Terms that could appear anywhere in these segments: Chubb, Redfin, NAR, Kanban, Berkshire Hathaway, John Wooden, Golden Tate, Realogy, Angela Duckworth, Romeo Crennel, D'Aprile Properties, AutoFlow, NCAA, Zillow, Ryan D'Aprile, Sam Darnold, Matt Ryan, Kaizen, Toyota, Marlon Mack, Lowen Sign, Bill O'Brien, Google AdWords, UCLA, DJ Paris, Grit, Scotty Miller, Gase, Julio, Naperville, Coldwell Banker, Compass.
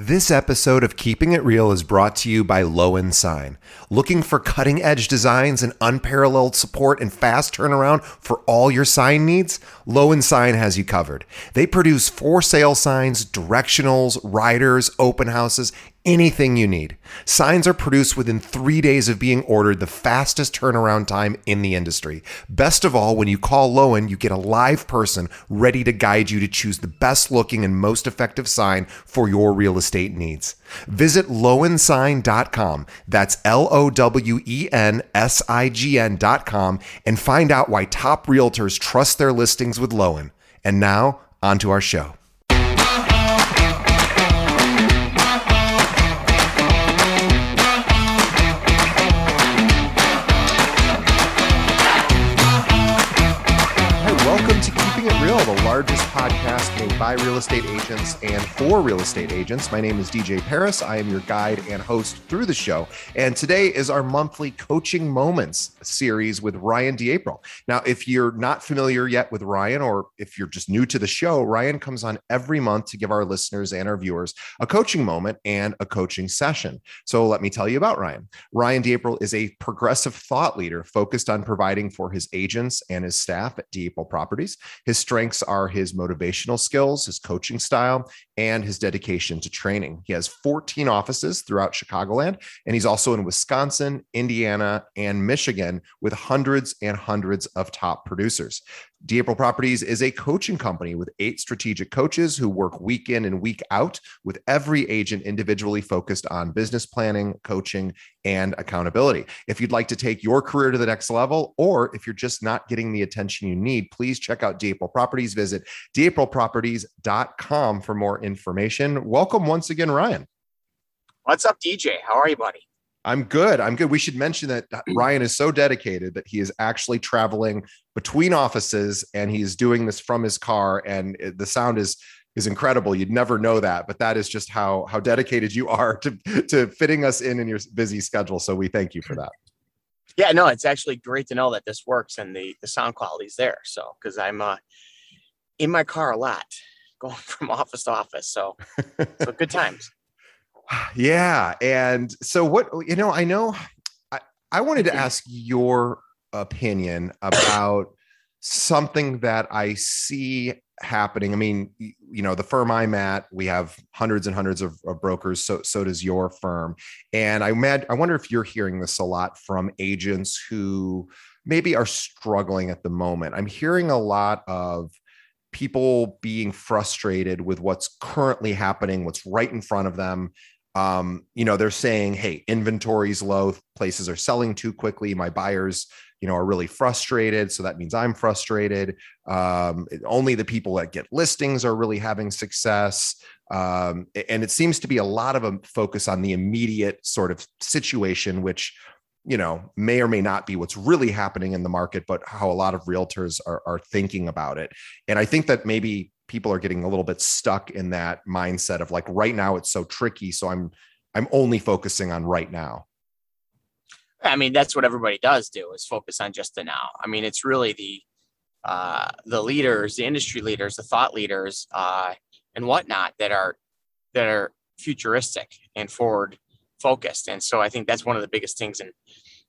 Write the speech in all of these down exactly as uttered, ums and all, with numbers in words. This episode of Keeping It Real is brought to you by Lowen Sign. Looking for cutting-edge designs and unparalleled support and fast turnaround for all your sign needs? Lowen Sign has you covered. They produce for-sale signs, directionals, riders, open houses, anything you need. Signs are produced within three days of being ordered, the fastest turnaround time in the industry. Best of all, when you call Lowen, you get a live person ready to guide you to choose the best looking and most effective sign for your real estate needs. Visit Lowen Sign dot com. That's L O W E N S I G N dot com and find out why top realtors trust their listings with Lowen. And now, on to our show. Largest podcast made by real estate agents and for real estate agents. My name is D J Paris. I am your guide and host through the show. And today is our monthly Coaching Moments series with Ryan D'Aprile. Now, if you're not familiar yet with Ryan, or if you're just new to the show, Ryan comes on every month to give our listeners and our viewers a coaching moment and a coaching session. So let me tell you about Ryan. Ryan D'Aprile is a progressive thought leader focused on providing for his agents and his staff at D'Aprile Properties. His strengths are his motivational skills, his coaching style, and his dedication to training. He has fourteen offices throughout Chicagoland, and he's also in Wisconsin, Indiana, and Michigan with hundreds and hundreds of top producers. D'Aprile Properties is a coaching company with eight strategic coaches who work week in and week out with every agent individually focused on business planning, coaching, and accountability. If you'd like to take your career to the next level, or if you're just not getting the attention you need, please check out D'Aprile Properties. Visit D'Aprile Properties dot com for more information. Welcome once again, Ryan. What's up, D J? How are you, buddy? I'm good. I'm good. We should mention that Ryan is so dedicated that he is actually traveling between offices, and he's doing this from his car, and the sound is is incredible. You'd never know that, but that is just how how dedicated you are to to fitting us in in your busy schedule. So we thank you for that. Yeah, no, it's actually great to know that this works and the the sound quality is there. So because I'm uh, in my car a lot, going from office to office. So so good times. Yeah. And so what, you know, I know I, I wanted to ask your opinion about something that I see happening. I mean, you know, the firm I'm at, we have hundreds and hundreds of, of brokers. So, so does your firm. And I mad, I wonder if you're hearing this a lot from agents who maybe are struggling at the moment. I'm hearing a lot of people being frustrated with what's currently happening, what's right in front of them. Um, you know, they're saying, hey, inventory's low, places are selling too quickly. My buyers, you know, are really frustrated. So that means I'm frustrated. Um, only the people that get listings are really having success. Um, and it seems to be a lot of a focus on the immediate sort of situation, which, you know, may or may not be what's really happening in the market, but how a lot of realtors are, are thinking about it. And I think that maybe people are getting a little bit stuck in that mindset of like, right now it's so tricky, so I'm, I'm only focusing on right now. I mean, that's what everybody does do, is focus on just the now. I mean, it's really the, uh, the leaders, the industry leaders, the thought leaders, uh, and whatnot that are, that are futuristic and forward focused. And so I think that's one of the biggest things in,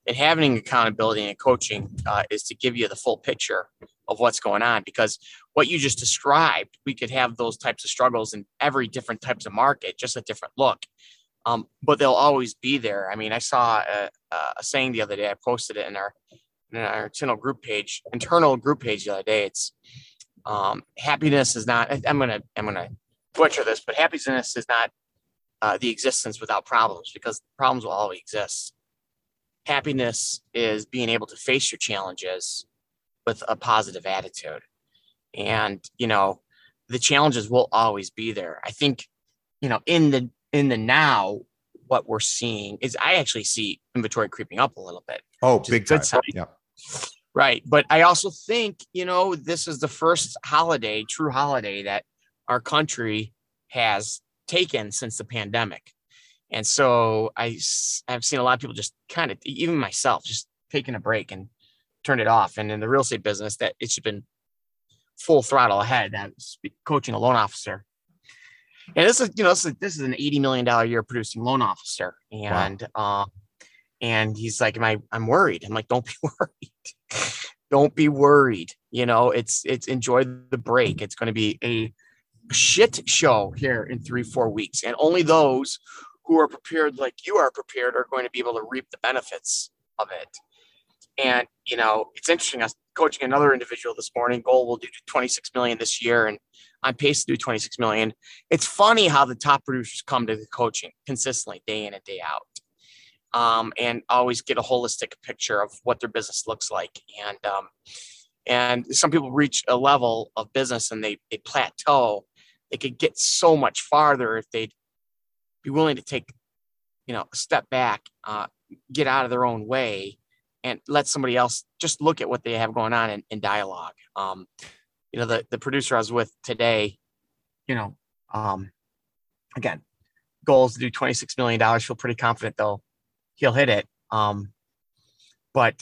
in having accountability and coaching uh, is to give you the full picture of what's going on, because what you just described, we could have those types of struggles in every different types of market, just a different look, um, but they'll always be there. I mean, I saw a, a saying the other day, I posted it in our, in our internal group page, internal group page the other day. It's um, happiness is not, I, I'm going to, I'm going to butcher this, but happiness is not Uh, the existence without problems, because problems will always exist. Happiness is being able to face your challenges with a positive attitude. And, you know, the challenges will always be there. I think, you know, in the, in the now, what we're seeing is I actually see inventory creeping up a little bit. Oh, big time. Yeah. Right. But I also think, you know, this is the first holiday, true holiday that our country has taken since the pandemic. And so I, I've seen a lot of people just kind of, even myself, just taking a break and turn it off. And in the real estate business, that it's been full throttle ahead. I was coaching a loan officer And this is, you know, this is, this is an eighty million dollars a year producing loan officer. And, wow. um, and he's like, am I, I'm worried. I'm like, don't be worried. Don't be worried. You know, it's, it's enjoy the break. It's going to be a shit show here in three, four weeks. And only those who are prepared, like you are prepared, are going to be able to reap the benefits of it. And, you know, it's interesting. I was coaching another individual this morning. Goal will do twenty-six million this year, and on pace to do twenty-six million. It's funny how the top producers come to the coaching consistently day in and day out, um, and always get a holistic picture of what their business looks like. And, um, and some people reach a level of business and they, they plateau. They could get so much farther if they'd be willing to take, you know, a step back, uh, get out of their own way, and let somebody else just look at what they have going on in, in dialogue. Um, you know, the, the producer I was with today, you know, um, again, goals to do twenty-six million dollars. Feel pretty confident though he'll hit it. Um, but,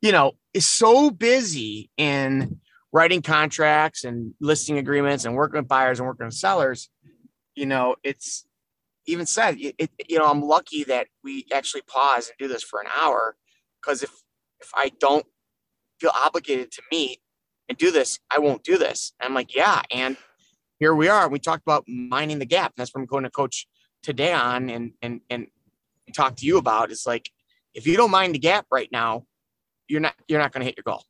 you know, is so busy in writing contracts and listing agreements and working with buyers and working with sellers. You know, it's even said, it, it, you know, I'm lucky that we actually pause and do this for an hour. Because if, if I don't feel obligated to meet and do this, I won't do this. And I'm like, yeah. And here we are. We talked about mining the gap. That's what I'm going to coach today on and, and, and talk to you about. It's like, if you don't mind the gap right now, you're not, you're not going to hit your goal.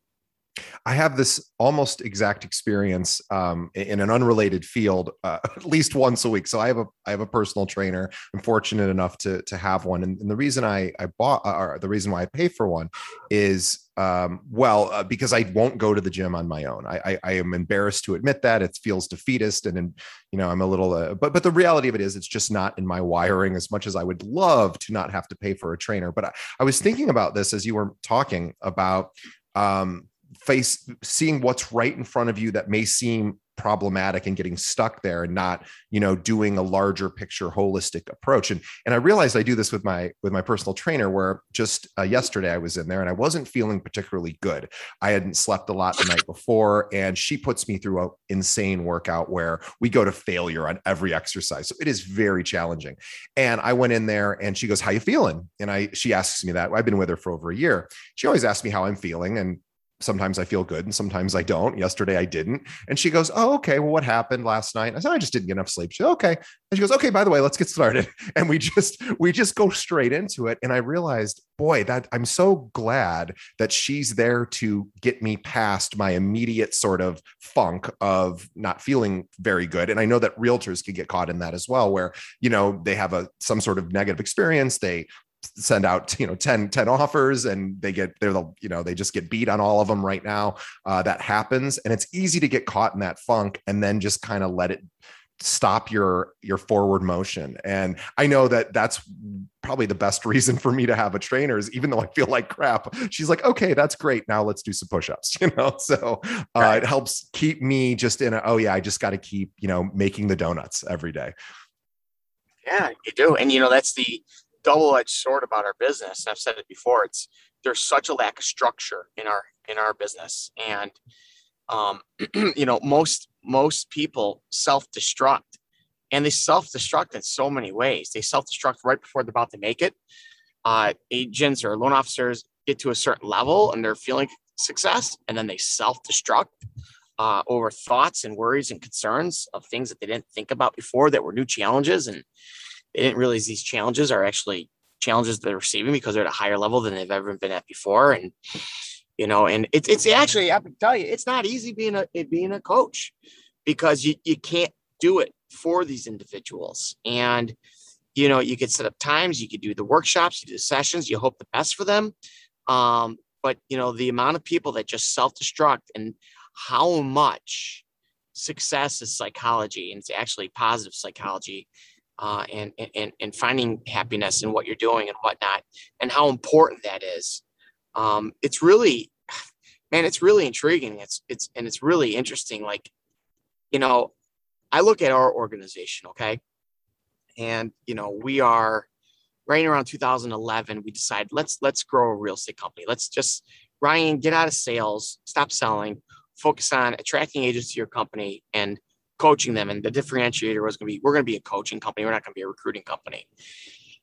I have this almost exact experience um, in an unrelated field, uh, at least once a week. So I have a I have a personal trainer. I'm fortunate enough to to have one, and, and the reason I I bought or the reason why I pay for one is um, well uh, because I won't go to the gym on my own. I, I I am embarrassed to admit that. It feels defeatist, and, and you know I'm a little. Uh, but but the reality of it is, it's just not in my wiring. As much as I would love to not have to pay for a trainer, but I, I was thinking about this as you were talking about. Um, face seeing what's right in front of you that may seem problematic and getting stuck there and not, you know, doing a larger picture holistic approach. And, and I realized I do this with my, with my personal trainer where just uh, yesterday I was in there and I wasn't feeling particularly good. I hadn't slept a lot the night before. And she puts me through an insane workout where we go to failure on every exercise. So it is very challenging. And I went in there and she goes, how you feeling? And I, she asks me that. I've been with her for over a year. She always asks me how I'm feeling. And sometimes I feel good and sometimes I don't. Yesterday I didn't. And she goes, oh, okay, well, what happened last night? I said, I just didn't get enough sleep. She said, okay. And she goes, okay, by the way, let's get started. And we just, we just go straight into it. And I realized, boy, that I'm so glad that she's there to get me past my immediate sort of funk of not feeling very good. And I know that realtors can get caught in that as well, where, you know, they have a, some sort of negative experience. They send out, you know, ten, ten offers and they get, they're the, you know, they just get beat on all of them right now. Uh, that happens. And it's easy to get caught in that funk and then just kind of let it stop your, your forward motion. And I know that that's probably the best reason for me to have a trainer is even though I feel like crap, she's like, okay, that's great. Now let's do some pushups, you know? So uh, right. It helps keep me just in a, oh yeah, I just got to keep, you know, making the donuts every day. Yeah, you do. And you know, that's the double-edged sword about our business. I've said it before. It's there's such a lack of structure in our in our business, and um, you know most most people self-destruct, and they self-destruct in so many ways. They self-destruct right before they're about to make it. Uh, agents or loan officers get to a certain level and they're feeling success, and then they self-destruct uh, over thoughts and worries and concerns of things that they didn't think about before that were new challenges and. They didn't realize these challenges are actually challenges they're receiving because they're at a higher level than they've ever been at before. And, you know, and it's, it's actually, I can tell you, it's not easy being a, being a coach because you, you can't do it for these individuals. And, you know, you could set up times, you could do the workshops, you do the sessions, you hope the best for them. Um, but you know, the amount of people that just self-destruct and how much success is psychology and it's actually positive psychology. Uh, and, and, and finding happiness in what you're doing and whatnot and how important that is. Um, it's really, man, it's really intriguing. It's, it's, and it's really interesting. Like, you know, I look at our organization, okay. And, you know, we are right around two thousand eleven, we decided let's, let's grow a real estate company. Let's just Ryan, get out of sales, stop selling, focus on attracting agents to your company and coaching them. And the differentiator was going to be, we're going to be a coaching company. We're not going to be a recruiting company.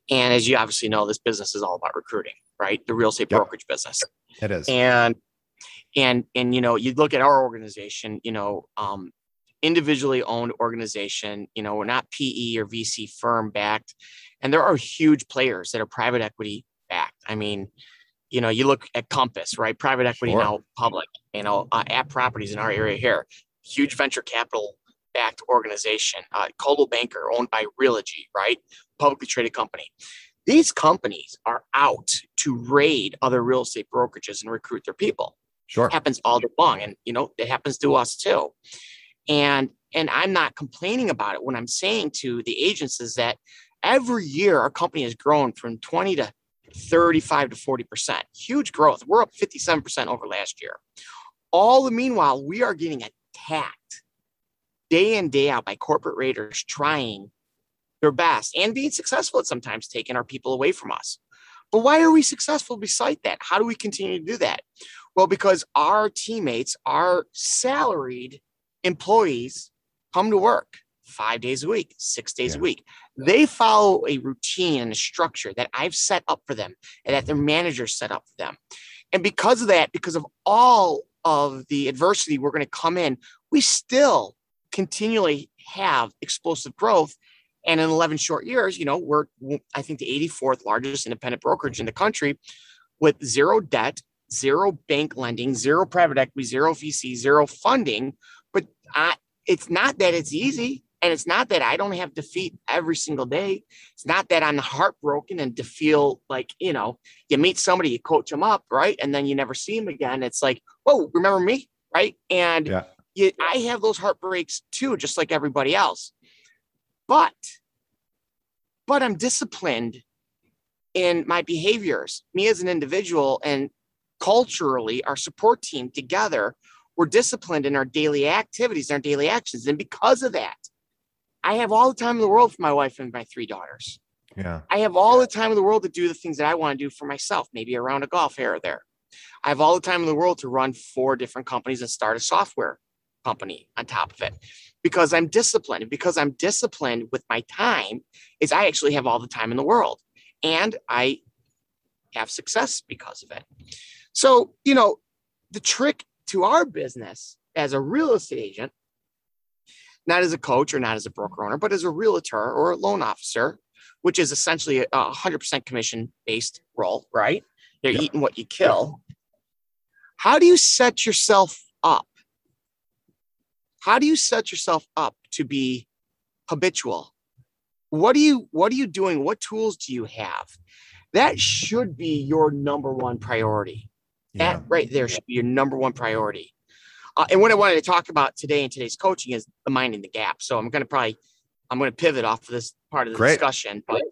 And as you obviously know, this business is all about recruiting, right? The real estate yep. brokerage business. It is. And, and, and, you know, you look at our organization, you know, um, individually owned organization, you know, we're not P E or V C firm backed. And there are huge players that are private equity backed. I mean, you know, you look at Compass, right? Private equity sure. now public, you know, uh, at properties in our area here, huge venture capital backed organization, uh, Coldwell Banker owned by Realogy, right? Publicly traded company. These companies are out to raid other real estate brokerages and recruit their people. Sure. It happens all day long. And, you know, it happens to us too. And, and I'm not complaining about it. What I'm saying to the agents is that every year our company has grown from twenty to thirty-five to forty percent, huge growth. We're up fifty-seven percent over last year. All the meanwhile, we are getting attacked day in, day out by corporate raiders trying their best and being successful at sometimes taking our people away from us. But why are we successful beside that? How do we continue to do that? Well, because our teammates, our salaried employees come to work five days a week, six days yeah. a week. They follow a routine and a structure that I've set up for them and that their managers set up for them. And because of that, because of all of the adversity we're going to come in, we still continually have explosive growth. And in eleven short years, you know, we're, I think, the eighty-fourth largest independent brokerage in the country with zero debt, zero bank lending, zero private equity, zero V C, zero funding. But I, it's not that it's easy. And it's not that I don't have defeat every single day. It's not that I'm heartbroken and to feel like, you know, you meet somebody, you coach them up, right? And then you never see them again. It's like, whoa, remember me, right? And yeah. you, I have those heartbreaks too, just like everybody else. But, but I'm disciplined in my behaviors. Me as an individual and culturally, our support team together, we're disciplined in our daily activities and our daily actions. And because of that, I have all the time in the world for my wife and my three daughters. Yeah. I have all the time in the world to do the things that I want to do for myself, maybe a round of golf here or there. I have all the time in the world to run four different companies and start a software company on top of it because I'm disciplined. And because I'm disciplined with my time is I actually have all the time in the world and I have success because of it. So, you know, the trick to our business as a real estate agent, not as a coach or not as a broker owner, but as a realtor or a loan officer, which is essentially a one hundred percent commission-based role, right? You're yeah. eating what you kill. Yeah. How do you set yourself up? How do you set yourself up to be habitual? What do you, what are you doing? What tools do you have? That should be your number one priority. Yeah. That right there should be your number one priority. Uh, and what I wanted to talk about today in today's coaching is the minding the gap. So I'm going to probably, I'm going to pivot off of this part of the Great. discussion, but,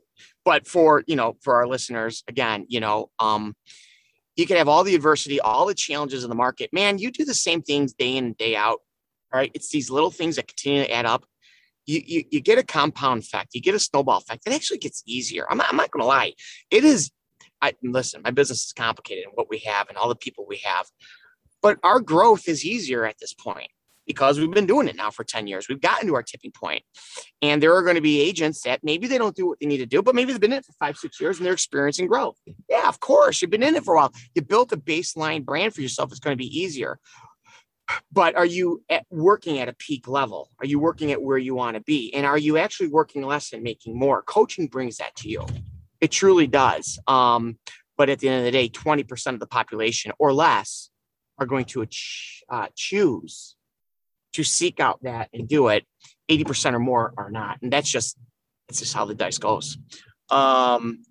but for, you know, for our listeners, again, you know, um, you can have all the adversity, all the challenges in the market, man, you do the same things day in and day out. All right. It's these little things that continue to add up. You, you, you get a compound effect, you get a snowball effect. It actually gets easier. I'm not, I'm not going to lie. It is. I listen, my business is complicated and what we have and all the people we have. But our growth is easier at this point because we've been doing it now for ten years. We've gotten to our tipping point. And there are going to be agents that maybe they don't do what they need to do, but maybe they've been in it for five, six years and they're experiencing growth. Yeah, of course. You've been in it for a while. You built a baseline brand for yourself. It's going to be easier. But are you at working at a peak level? Are you working at where you want to be? And are you actually working less and making more? Coaching brings that to you. It truly does. Um, but at the end of the day, twenty percent of the population or less are going to uh, choose to seek out that and do it. eighty percent or more are not. And that's just, it's just how the dice goes. Um,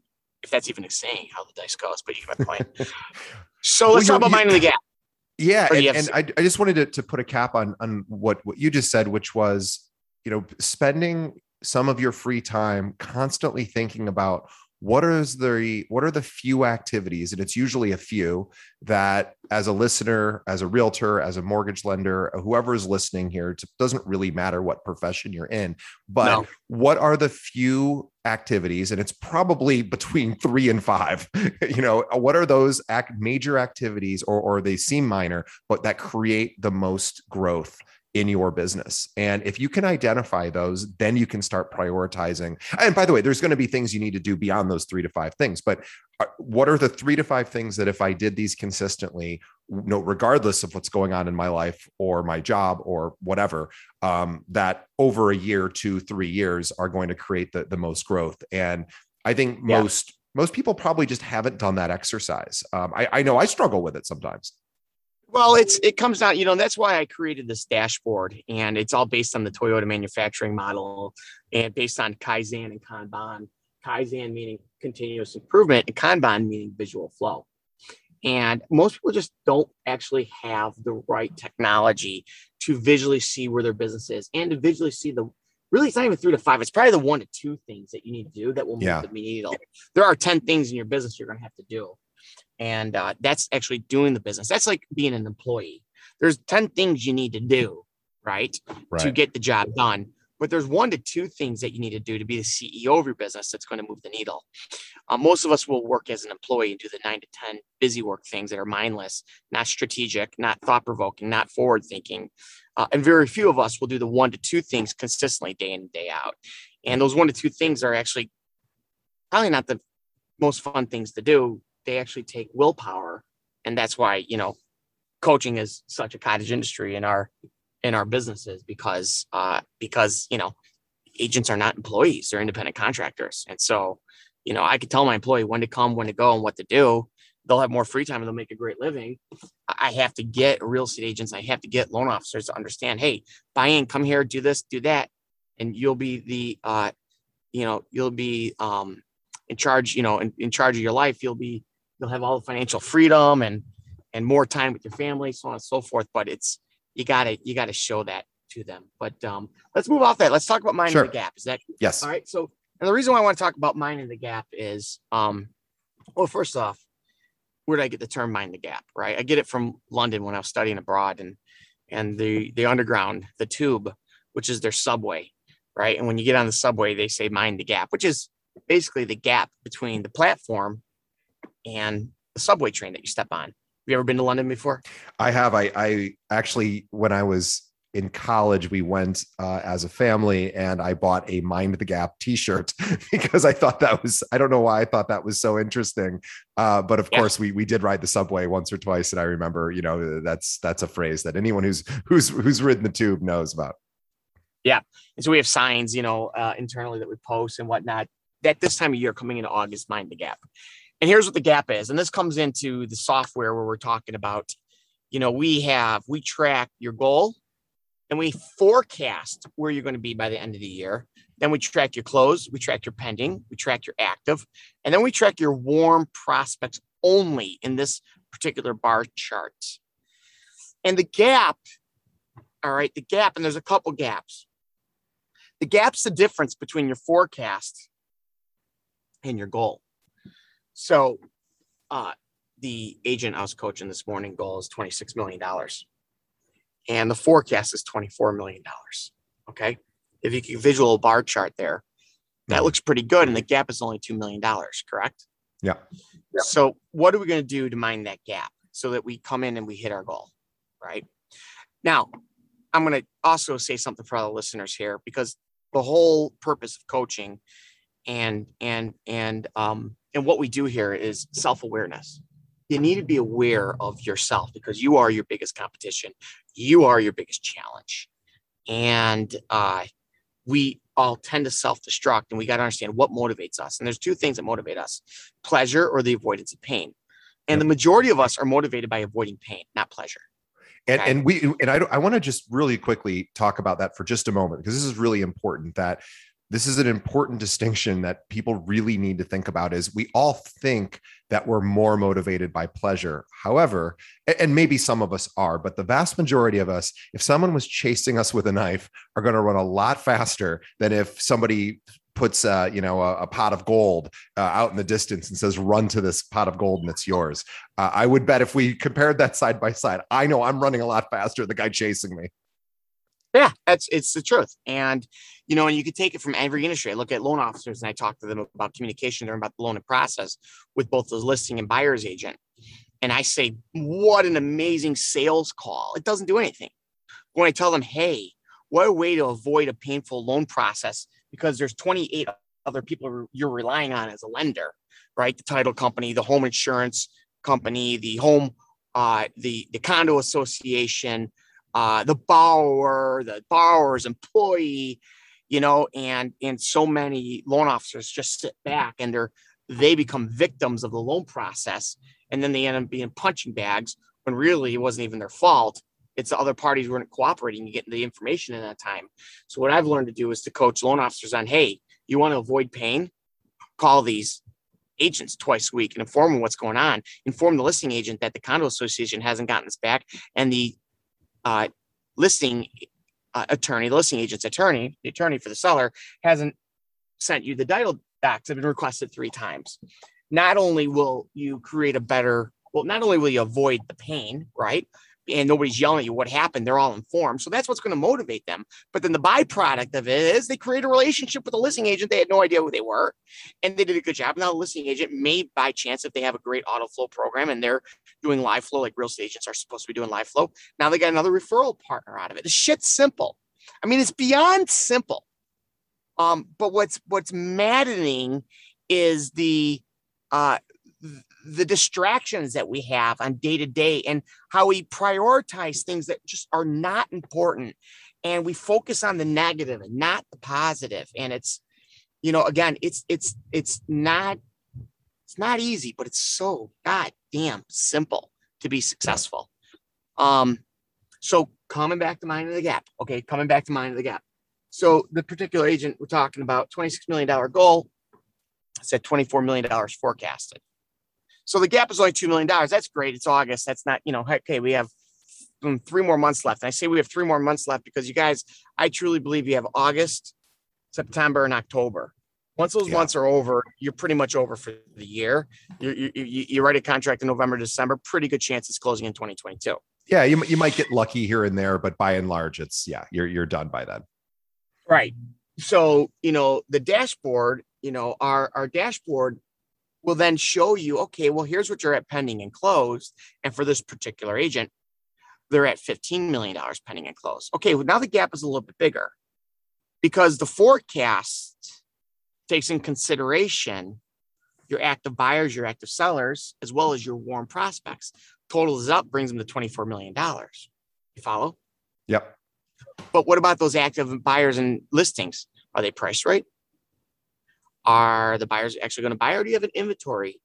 if that's even a saying, how the dice goes, but you get my point. So let's well, talk about minding the gap. Yeah. And, and I, I just wanted to, to put a cap on, on what, what you just said, which was, you know, spending some of your free time constantly thinking about What are the what are the few activities, and it's usually a few, that as a listener, as a realtor, as a mortgage lender, whoever is listening here, it doesn't really matter what profession you're in, but no. What are the few activities, and it's probably between three and five, you know, what are those act, major activities, or, or they seem minor, but that create the most growth in your business. And if you can identify those, then you can start prioritizing. And by the way, there's going to be things you need to do beyond those three to five things, but what are the three to five things that if I did these consistently, you know, regardless of what's going on in my life or my job or whatever, um, that over a year, two, three years are going to create the, the most growth. And I think yeah. most, most people probably just haven't done that exercise. Um, I, I know I struggle with it sometimes. Well, it's, it comes down, you know, that's why I created this dashboard, and it's all based on the Toyota manufacturing model and based on Kaizen and Kanban. Kaizen meaning continuous improvement and Kanban meaning visual flow. And most people just don't actually have the right technology to visually see where their business is and to visually see the, really it's not even three to five. It's probably the one to two things that you need to do that will move yeah. the needle. There are ten things in your business you're going to have to do. And uh, that's actually doing the business. That's like being an employee. There's ten things you need to do, right, right, to get the job done. But there's one to two things that you need to do to be the C E O of your business that's going to move the needle. Uh, most of us will work as an employee and do the nine to ten busy work things that are mindless, not strategic, not thought-provoking, not forward-thinking. Uh, and very few of us will do the one to two things consistently day in and day out. And those one to two things are actually probably not the most fun things to do. They actually take willpower. And that's why, you know, coaching is such a cottage industry in our, in our businesses because, uh, because, you know, agents are not employees, they're independent contractors. And so, you know, I could tell my employee when to come, when to go and what to do. They'll have more free time and they'll make a great living. I have to get real estate agents. I have to get loan officers to understand, hey, buy in, come here, do this, do that. And you'll be the, uh, you know, you'll be um, in charge, you know, in, in charge of your life. You'll be, You'll have all the financial freedom and and more time with your family, so on and so forth. But it's you gotta you gotta show that to them. But um, let's move off that. Let's talk about minding sure. the gap. Is that yes? All right. So, and the reason why I want to talk about minding the gap is, um, well, first off, where did I get the term mind the gap? Right, I get it from London when I was studying abroad, and and the the underground, the tube, which is their subway, right? And when you get on the subway, they say mind the gap, which is basically the gap between the platform and the subway train that you step on. Have you ever been to London before? I have. I, I actually, when I was in college, we went uh, as a family and I bought a Mind the Gap t-shirt because I thought that was, I don't know why I thought that was so interesting. Uh, but of yeah. course we, we did ride the subway once or twice. And I remember, you know, that's, that's a phrase that anyone who's, who's, who's ridden the tube knows about. Yeah. And so we have signs, you know, uh, internally that we post and whatnot that this time of year coming into August, Mind the Gap. And here's what the gap is. And this comes into the software where we're talking about, you know, we have, we track your goal and we forecast where you're going to be by the end of the year. Then we track your close, we track your pending, we track your active, and then we track your warm prospects only in this particular bar chart. And the gap, all right, the gap, and there's a couple gaps. The gap's the difference between your forecast and your goal. So uh, the agent I was coaching this morning goal is twenty-six million dollars and the forecast is twenty-four million dollars. Okay. If you can visual bar chart there, that looks pretty good. And the gap is only two million dollars, correct? Yeah. yeah. So what are we going to do to mind that gap so that we come in and we hit our goal, right? Now I'm going to also say something for all the listeners here, because the whole purpose of coaching and, and, and, um, And what we do here is self-awareness. You need to be aware of yourself because you are your biggest competition. You are your biggest challenge. And uh, we all tend to self-destruct, and we got to understand what motivates us. And there's two things that motivate us, pleasure or the avoidance of pain. And the majority of us are motivated by avoiding pain, not pleasure. And, okay. and we and I, I want to just really quickly talk about that for just a moment, because this is really important that This is an important distinction that people really need to think about is we all think that we're more motivated by pleasure. However, and maybe some of us are, but the vast majority of us, if someone was chasing us with a knife, are going to run a lot faster than if somebody puts uh, you know, a, a pot of gold uh, out in the distance and says, run to this pot of gold and it's yours. Uh, I would bet if we compared that side by side, I know I'm running a lot faster than the guy chasing me. Yeah, that's, it's the truth. And, you know, and you could take it from every industry. I look at loan officers and I talk to them about communication. They're about the loan and process with both the listing and buyer's agent. And I say, what an amazing sales call. It doesn't do anything. when I tell them, hey, what a way to avoid a painful loan process, because there's twenty-eight other people you're relying on as a lender, right? The title company, the home insurance company, the home, uh, the, the condo association, uh, the borrower, the borrower's employee, you know, and, and so many loan officers just sit back and they're, they become victims of the loan process. And then they end up being punching bags when really it wasn't even their fault. It's the other parties weren't cooperating and getting the information in that time. So what I've learned to do is to coach loan officers on, hey, you want to avoid pain? Call these agents twice a week and inform them what's going on. Inform the listing agent that the condo association hasn't gotten us back. And the uh, listing uh, attorney, the listing agent's attorney, the attorney for the seller hasn't sent you the title docs that have been requested three times. Not only will you create a better, well, not only will you avoid the pain, right? And nobody's yelling at you what happened. They're all informed. So that's what's going to motivate them. But then the byproduct of it is they create a relationship with a listing agent. They had no idea who they were, and they did a good job. Now the listing agent may, by chance, if they have a great auto flow program and they're doing live flow, like real estate agents are supposed to be doing live flow. Now they got another referral partner out of it. The shit's simple. I mean, it's beyond simple. Um, but what's, what's maddening is the, uh, the distractions that we have on day to day and how we prioritize things that just are not important. And we focus on the negative and not the positive. And it's, you know, again, it's, it's, it's not, it's not easy, but it's so goddamn simple to be successful. Um, so coming back to Mind of the Gap. Okay. Coming back to Mind of the Gap. So the particular agent we're talking about, twenty-six million dollars goal, it's at twenty-four million dollars forecasted. So the gap is only two million dollars. That's great. It's August. That's not, you know, heck, hey, we have three more months left. And I say we have three more months left because you guys, I truly believe you have August, September, and October. Once those yeah. months are over, you're pretty much over for the year. You, you, you, you write a contract in November, December, pretty good chance it's closing in twenty twenty-two. Yeah. You, you might get lucky here and there, but by and large, it's, yeah, you're, you're done by then. Right. So, you know, the dashboard, you know, our, our dashboard will then show you, okay, well, here's what you're at pending and closed. And for this particular agent, they're at fifteen million dollars pending and closed. Okay, well, now the gap is a little bit bigger because the forecast takes in consideration your active buyers, your active sellers, as well as your warm prospects. Totals up, brings them to twenty-four million dollars. You follow? Yep. But what about those active buyers and listings? Are they priced right? Are the buyers actually going to buy, or do you have an inventory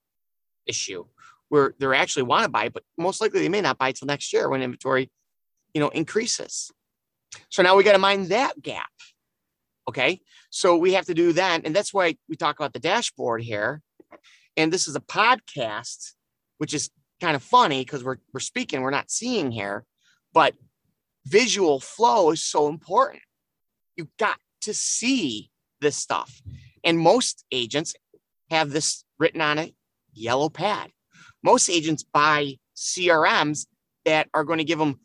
issue where they actually want to buy, but most likely they may not buy till next year when inventory, you know, increases. So now we got to mind that gap. Okay. So we have to do that. And that's why we talk about the dashboard here. And this is a podcast, which is kind of funny because we're, we're speaking, we're not seeing here, but visual flow is so important. You've got to see this stuff. And most agents have this written on a yellow pad. Most agents buy C R Ms that are going to give them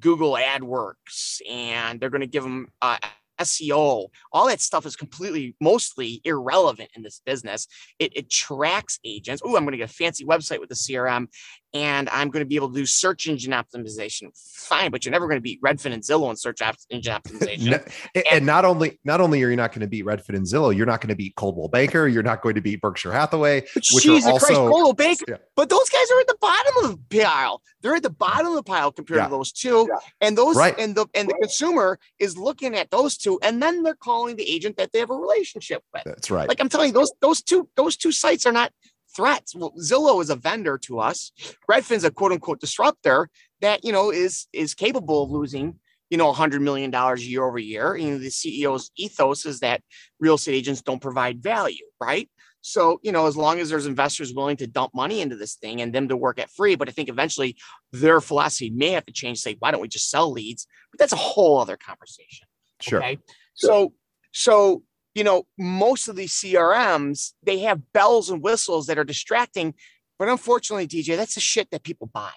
Google AdWords, and they're going to give them uh, S E O. All that stuff is completely, mostly irrelevant in this business. It, it tracks agents. Oh, I'm going to get a fancy website with the C R M, and I'm going to be able to do search engine optimization. Fine, but you're never going to beat Redfin and Zillow in search engine optimization. and, and, and not only not only are you not going to beat Redfin and Zillow, you're not going to beat Coldwell Banker. You're not going to beat Berkshire Hathaway. Jesus which are also, Christ, Coldwell Banker. Yeah. But those guys are at the bottom of the pile. They're at the bottom of the pile compared yeah. to those two. Yeah. And those right. and the and the right. consumer is looking at those two, and then they're calling the agent that they have a relationship with. That's right. Like I'm telling you, those those two those two sites are not threats. Well, Zillow is a vendor to us. Redfin's a quote unquote disruptor that, you know, is, is capable of losing, you know, a hundred million dollars year over year. You know, the C E O's ethos is that real estate agents don't provide value. Right. So, you know, as long as there's investors willing to dump money into this thing and them to work at free, but I think eventually their philosophy may have to change, say, why don't we just sell leads? But that's a whole other conversation. Sure. Okay? Sure. So, so, you know, most of these C R Ms, they have bells and whistles that are distracting, but unfortunately, D J, that's the shit that people buy.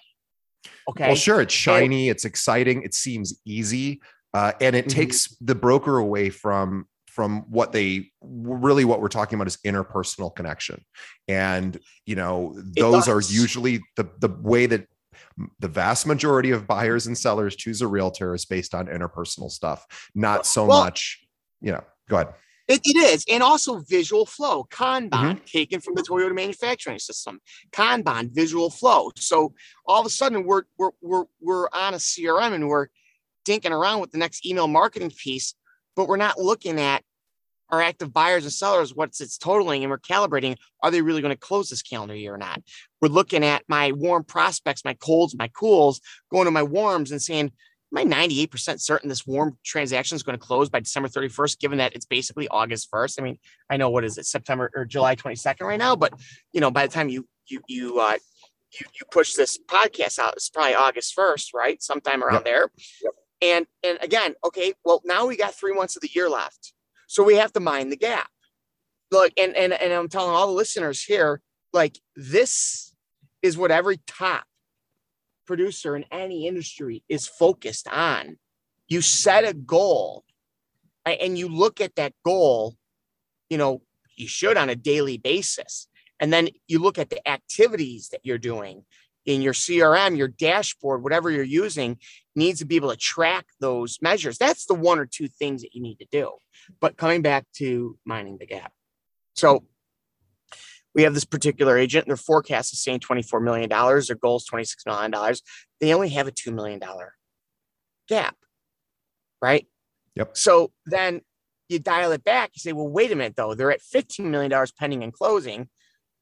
Okay. Well, sure. It's shiny. And it's exciting. It seems easy. Uh, and it mm-hmm. takes the broker away from, from what they really, what we're talking about is interpersonal connection. And, you know, those are usually the, the way that the vast majority of buyers and sellers choose a realtor is based on interpersonal stuff, not so well, much, you know, go ahead. It, it is. And also visual flow, Kanban, mm-hmm. taken from the Toyota manufacturing system, Kanban, visual flow. So all of a sudden we're, we're, we're, we're on a C R M and we're dinking around with the next email marketing piece, but we're not looking at our active buyers and sellers, what's it's totaling, and we're calibrating. Are they really going to close this calendar year or not? We're looking at my warm prospects, my colds, my cools, going to my warms and saying, am I ninety-eight percent certain this warm transaction is going to close by December thirty-first, given that it's basically August first? I mean, I know what is it, September or July twenty-second right now, but you know, by the time you, you, you, uh, you, you push this podcast out, it's probably August first, right? Sometime around yep. there. Yep. And, and again, okay, well, now we got three months of the year left. So we have to mind the gap. Look, and, and, and I'm telling all the listeners here, like, this is what every top producer in any industry is focused on. You set a goal, right? And you look at that goal, you know, you should on a daily basis. And then you look at the activities that you're doing in your C R M, your dashboard, whatever you're using needs to be able to track those measures. That's the one or two things that you need to do. But coming back to mining the gap. So we have this particular agent, their forecast is saying twenty-four million dollars, their goal is twenty-six million dollars. They only have a two million dollars gap, right? Yep. So then you dial it back, you say, well, wait a minute though, they're at fifteen million dollars pending and closing.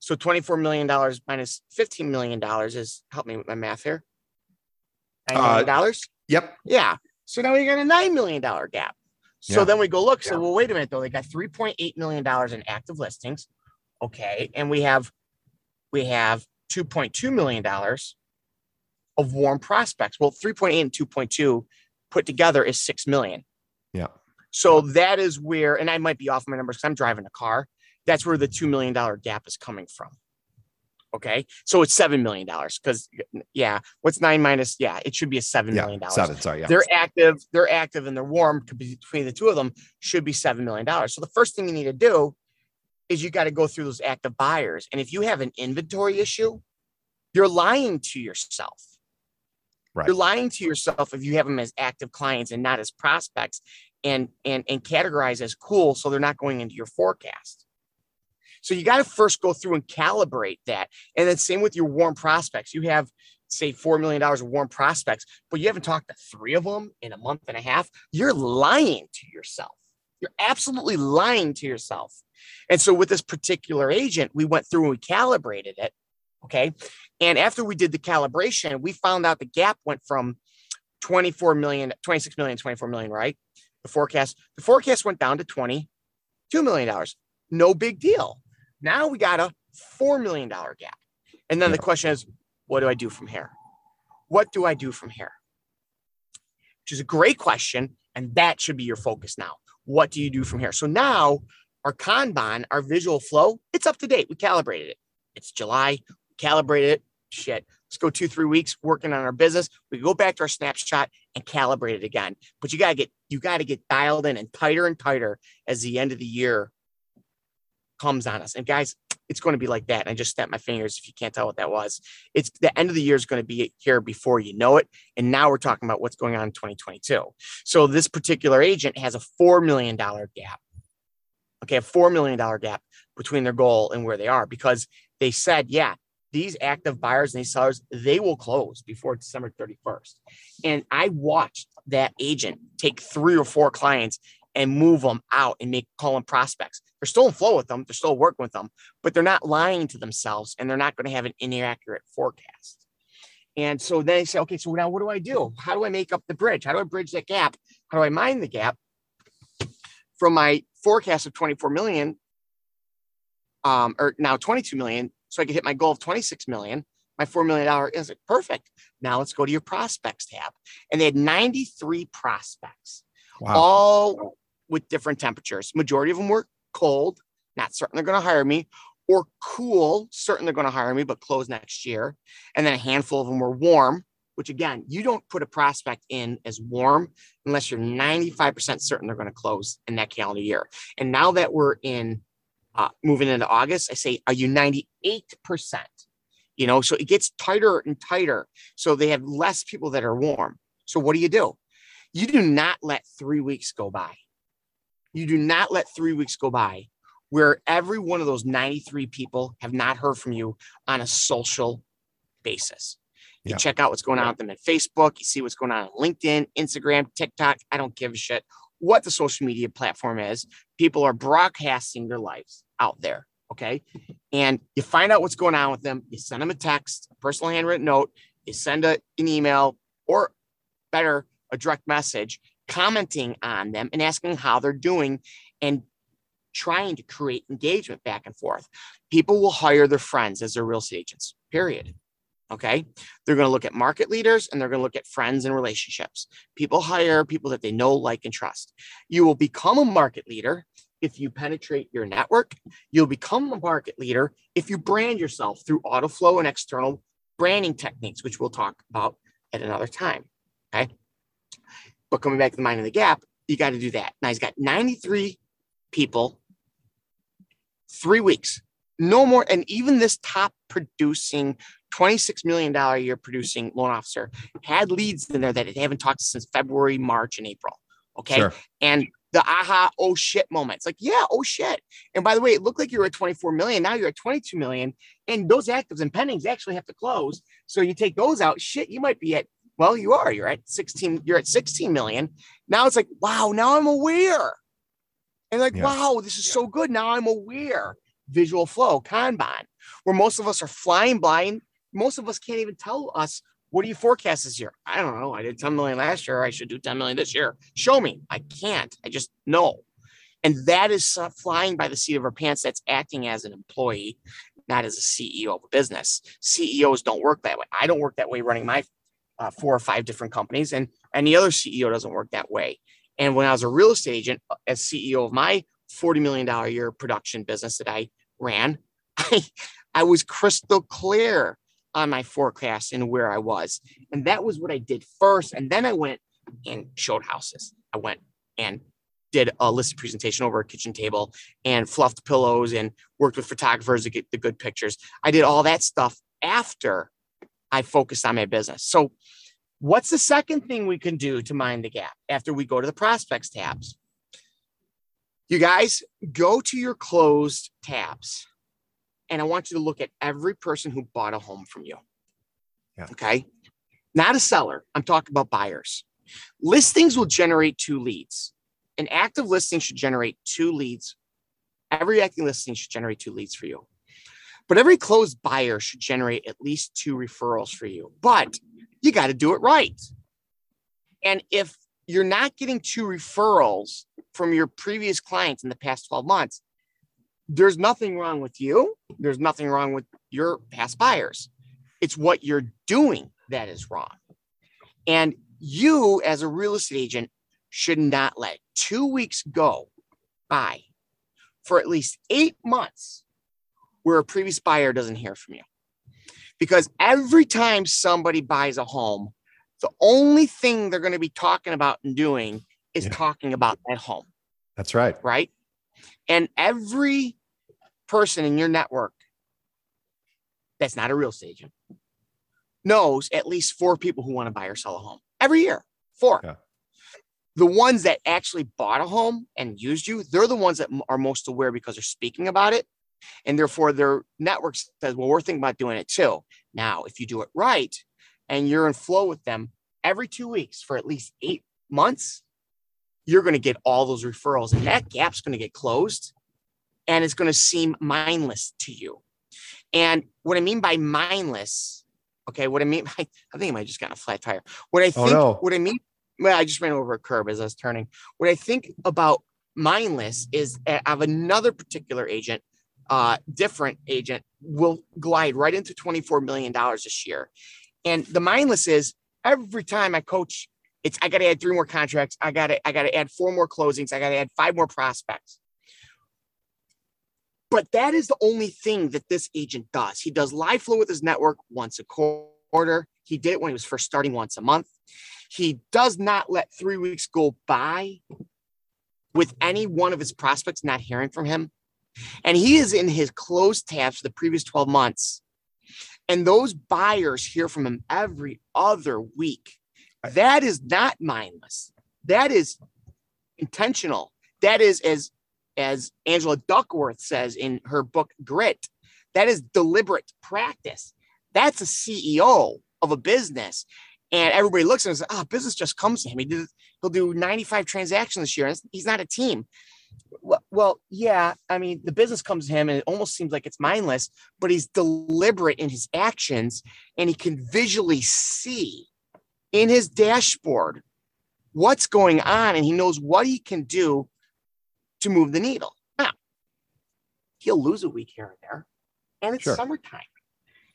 So twenty-four million dollars minus fifteen million dollars is, help me with my math here, nine million dollars? Uh, yep. Yeah. So now we got a nine million dollars gap. So yeah. then we go look. So, yeah. well, wait a minute, though. They got three point eight million dollars in active listings. Okay. And we have we have two point two million dollars of warm prospects. Well, three point eight and two point two put together is six million dollars. Yeah. So that is where, and I might be off my numbers because I'm driving a car. That's where the two million dollars gap is coming from. Okay. So it's seven million dollars because yeah. What's nine minus? Yeah. It should be a seven dollars yeah, million. Seven, sorry, yeah. They're active. They're active and they're warm between the two of them should be seven million dollars. So the first thing you need to do is you got to go through those active buyers. And if you have an inventory issue, you're lying to yourself. Right. You're lying to yourself if you have them as active clients and not as prospects and, and, and categorized as cool. So they're not going into your forecast. So you got to first go through and calibrate that. And then same with your warm prospects. You have, say, four million dollars of warm prospects, but you haven't talked to three of them in a month and a half. You're lying to yourself. You're absolutely lying to yourself. And so with this particular agent, we went through and we calibrated it. Okay. And after we did the calibration, we found out the gap went from twenty-four million, twenty-six million, twenty-four million, right? The forecast, the forecast went down to twenty-two million dollars. No big deal. Now we got a four million dollars gap. And then yeah. the question is, what do I do from here? What do I do from here? Which is a great question. And that should be your focus now. What do you do from here? So now our Kanban, our visual flow, it's up to date. We calibrated it. It's July. We calibrated it. Shit. Let's go two, three weeks working on our business. We go back to our snapshot and calibrate it again. But you got to get, you got to get dialed in and tighter and tighter as the end of the year comes on us. And guys, it's going to be like that. And I just snapped my fingers. If you can't tell what that was, it's the end of the year is going to be here before you know it. And now we're talking about what's going on in twenty twenty-two. So this particular agent has a four million dollars gap. Okay. A four million dollars gap between their goal and where they are, because they said, yeah, these active buyers and these sellers, they will close before December thirty-first. And I watched that agent take three or four clients and move them out and make call them prospects. They're still in flow with them. They're still working with them, but they're not lying to themselves and they're not going to have an inaccurate forecast. And so then they say, okay, so now what do I do? How do I make up the bridge? How do I bridge that gap? How do I mine the gap from my forecast of twenty-four million um, or now twenty-two million. So I can hit my goal of twenty-six million, my four million dollars isn't perfect. Now let's go to your prospects tab. And they had ninety-three prospects, wow. all with different temperatures. Majority of them were cold, not certain they're going to hire me, or cool, certain they're going to hire me, but close next year. And then a handful of them were warm, which again, you don't put a prospect in as warm unless you're ninety-five percent certain they're going to close in that calendar year. And now that we're in, uh, moving into August, I say, are you ninety-eight percent? you know, so it gets tighter and tighter. So they have less people that are warm. So what do you do? You do not let three weeks go by. You do not let three weeks go by where every one of those ninety-three people have not heard from you on a social basis. You yeah. check out what's going on with them on Facebook. You see what's going on on LinkedIn, Instagram, TikTok. I don't give a shit what the social media platform is. People are broadcasting their lives out there. Okay. And you find out what's going on with them. You send them a text, a personal handwritten note. You send a, an email, or better, a direct message, commenting on them and asking how they're doing and trying to create engagement back and forth. People will hire their friends as their real estate agents, period. Okay. They're going to look at market leaders and they're going to look at friends and relationships. People hire people that they know, like, and trust. You will become a market leader if you penetrate your network. You'll become a market leader if you brand yourself through autoflow and external branding techniques, which we'll talk about at another time. Okay. But coming back to the mind of the gap, you got to do that. Now he's got ninety-three people, three weeks, no more. And even this top producing twenty-six million dollars a year producing loan officer had leads in there that they haven't talked to since February, March, and April. Okay. Sure. And the aha, oh shit moments. Like, yeah, oh shit. And by the way, it looked like you were at twenty-four million. Now you're at twenty-two million. And those actives and pendings actually have to close. So you take those out. Shit, you might be at, well, you are, you're at sixteen, you're at sixteen million. Now it's like, wow, now I'm aware. And like, yeah. wow, this is yeah. so good. Now I'm aware. Visual flow, Kanban, where most of us are flying blind. Most of us can't even tell us, what do you forecast this year? I don't know. I did ten million last year. I should do ten million this year. Show me. I can't. I just know. And that is flying by the seat of our pants. That's acting as an employee, not as a C E O of a business. C E Os don't work that way. I don't work that way running my uh, four or five different companies. And any other C E O doesn't work that way. And when I was a real estate agent, as C E O of my forty million dollars a year production business that I ran, I, I was crystal clear on my forecast and where I was. And that was what I did first. And then I went and showed houses. I went and did a listed presentation over a kitchen table and fluffed pillows and worked with photographers to get the good pictures. I did all that stuff after I focused on my business. So what's the second thing we can do to mind the gap after we go to the prospects tabs? You guys, go to your closed tabs. And I want you to look at every person who bought a home from you. Yeah. Okay. Not a seller. I'm talking about buyers. Listings will generate two leads. An active listing should generate two leads. Every active listing should generate two leads for you. But every closed buyer should generate at least two referrals for you. But you got to do it right. And if you're not getting two referrals from your previous clients in the past twelve months, there's nothing wrong with you. There's nothing wrong with your past buyers. It's what you're doing that is wrong. And you, as a real estate agent, should not let two weeks go by for at least eight months where a previous buyer doesn't hear from you. Because every time somebody buys a home, the only thing they're going to be talking about and doing is yeah. talking about that home. That's right. Right? And every person in your network that's not a real estate agent knows at least four people who want to buy or sell a home every year. Four. Yeah. The ones that actually bought a home and used you, they're the ones that are most aware because they're speaking about it. And therefore their network says, well, we're thinking about doing it too. Now, if you do it right and you're in flow with them every two weeks for at least eight months, you're going to get all those referrals and that gap's going to get closed and it's going to seem mindless to you. And what I mean by mindless, okay, what I mean, I, I think I might just got a flat tire. What I think, oh, no. what I mean, well, I just ran over a curb as I was turning. What I think about mindless is I have another particular agent, uh, different agent will glide right into twenty-four million dollars this year. And the mindless is every time I coach, It's, I got to add three more contracts. I got to, I got to add four more closings. I got to add five more prospects. But that is the only thing that this agent does. He does live flow with his network once a quarter. He did it when he was first starting once a month. He does not let three weeks go by with any one of his prospects not hearing from him. And he is in his closed tabs for the previous twelve months. And those buyers hear from him every other week. That is not mindless. That is intentional. That is, as, as Angela Duckworth says in her book, Grit, that is deliberate practice. That's a C E O of a business. And everybody looks at him and says, oh, business just comes to him. He did, he'll do ninety-five transactions this year. He's not a team. Well, well, yeah, I mean, the business comes to him and it almost seems like it's mindless, but he's deliberate in his actions, and he can visually see in his dashboard what's going on, and he knows what he can do to move the needle. Now, he'll lose a week here and there, and it's sure. summertime.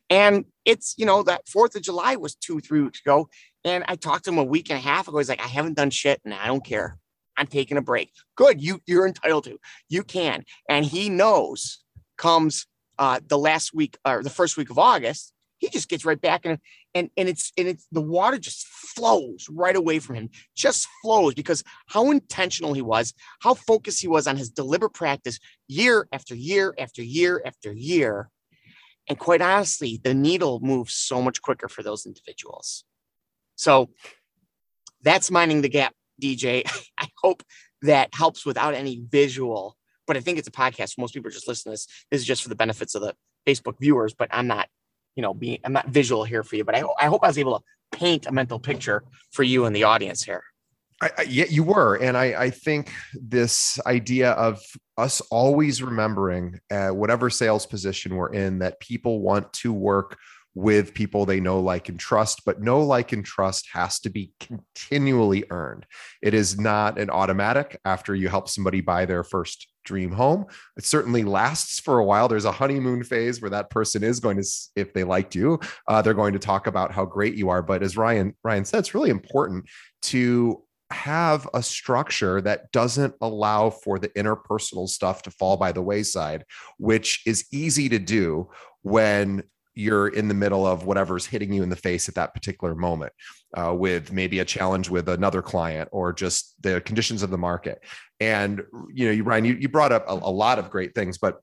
And it's, you know, that fourth of July was two, three weeks ago. And I talked to him a week and a half ago. He's like, I haven't done shit and I don't care. I'm taking a break. Good. You, you're entitled to, you can. And he knows comes uh, the last week or the first week of August, he just gets right back. And, and, and it's, and it's, the water just flows right away from him, just flows, because how intentional he was, how focused he was on his deliberate practice year after year, after year, after year. And quite honestly, the needle moves so much quicker for those individuals. So that's Minding the Gap, D J. I hope that helps without any visual, but I think it's a podcast. Most people are just listening to this. This is just for the benefits of the Facebook viewers, but I'm not, you know, being, I'm not visual here for you, but I, I hope I was able to paint a mental picture for you and the audience here. I, I, yeah, you were. And I, I think this idea of us always remembering uh, whatever sales position we're in, that people want to work with people they know, like, and trust, but know, like, and trust has to be continually earned. It is not an automatic after you help somebody buy their first dream home. It certainly lasts for a while. There's a honeymoon phase where that person is going to, if they liked you, uh, they're going to talk about how great you are. But as Ryan, Ryan said, it's really important to have a structure that doesn't allow for the interpersonal stuff to fall by the wayside, which is easy to do when you're in the middle of whatever's hitting you in the face at that particular moment, uh, with maybe a challenge with another client or just the conditions of the market. And, you know, you, Ryan, you, you brought up a, a lot of great things, but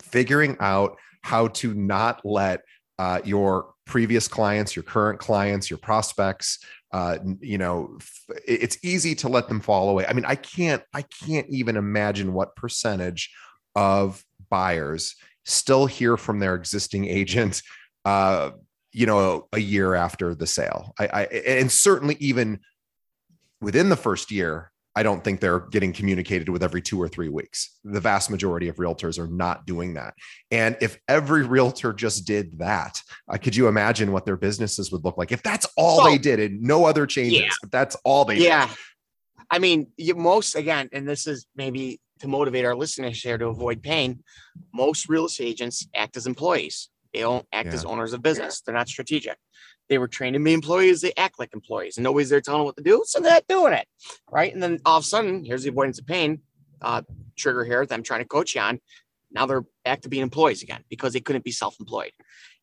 figuring out how to not let uh, your previous clients, your current clients, your prospects, Uh, you know, it's easy to let them fall away. I mean, I can't, I can't even imagine what percentage of buyers still hear from their existing agent, uh, you know, a year after the sale. I, I, and certainly even within the first year, I don't think they're getting communicated with every two or three weeks. The vast majority of realtors are not doing that. And if every realtor just did that, uh, could you imagine what their businesses would look like? If that's all so, they did and no other changes, yeah. But that's all they yeah. did. Yeah. I mean, you, most, again, and this is maybe to motivate our listeners here to avoid pain, most real estate agents act as employees. They don't act yeah. as owners of business. They're not strategic. They were trained to be employees. They act like employees, and nobody's there telling them what to do, so they're not doing it, right? And then all of a sudden, here's the avoidance of pain uh, trigger here that I'm trying to coach you on. Now they're back to being employees again because they couldn't be self-employed.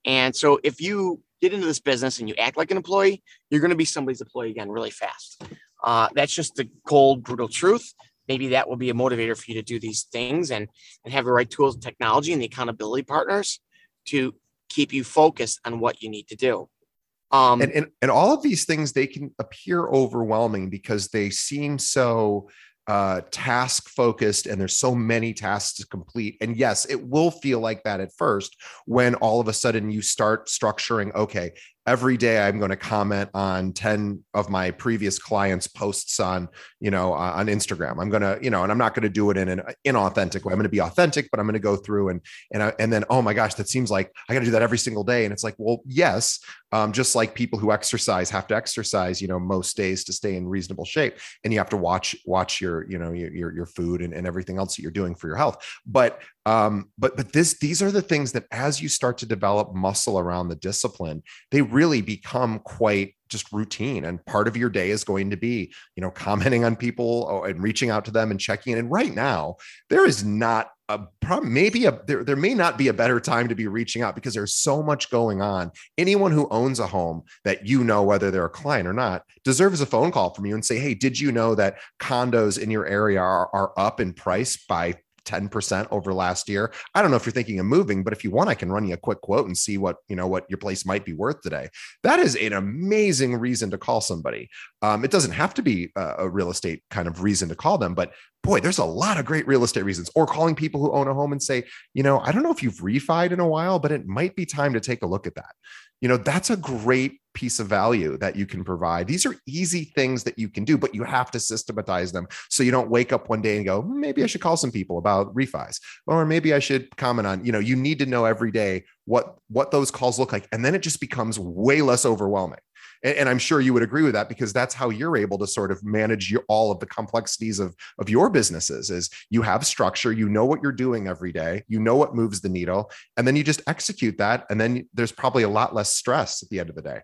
And so if you get into this business and you act like an employee, you're going to be somebody's employee again really fast. Uh, that's just the cold, brutal truth. Maybe that will be a motivator for you to do these things and, and have the right tools and technology and the accountability partners to keep you focused on what you need to do. Um, and, and, and all of these things, they can appear overwhelming because they seem so uh, task focused and there's so many tasks to complete. And yes, it will feel like that at first when all of a sudden you start structuring, okay, every day I'm going to comment on ten of my previous clients' posts on, you know, uh, on Instagram. I'm going to, you know, and I'm not going to do it in an inauthentic way. I'm going to be authentic, but I'm going to go through and, and, I, and then, oh my gosh, that seems like I got to do that every single day. And it's like, well, yes. Um, just like people who exercise have to exercise, you know, most days to stay in reasonable shape, and you have to watch, watch your, you know, your, your, your food and, and everything else that you're doing for your health. But Um, but, but this, these are the things that as you start to develop muscle around the discipline, they really become quite just routine. And part of your day is going to be, you know, commenting on people and reaching out to them and checking in. And right now there is not a problem. Maybe a, there, there may not be a better time to be reaching out because there's so much going on. Anyone who owns a home that, you know, whether they're a client or not, deserves a phone call from you and say, hey, did you know that condos in your area are, are up in price by ten percent over last year. I don't know if you're thinking of moving, but if you want, I can run you a quick quote and see what, you know, what your place might be worth today. That is an amazing reason to call somebody. Um, it doesn't have to be a, a real estate kind of reason to call them, but boy, there's a lot of great real estate reasons. Or calling people who own a home and say, you know, I don't know if you've refied in a while, but it might be time to take a look at that. You know, that's a great piece of value that you can provide. These are easy things that you can do, but you have to systematize them. So you don't wake up one day and go, maybe I should call some people about refis, or maybe I should comment on, you know, you need to know every day what, what those calls look like. And then it just becomes way less overwhelming. And, and I'm sure you would agree with that, because that's how you're able to sort of manage your, all of the complexities of, of your businesses is you have structure, you know what you're doing every day, you know what moves the needle, and then you just execute that. And then there's probably a lot less stress at the end of the day.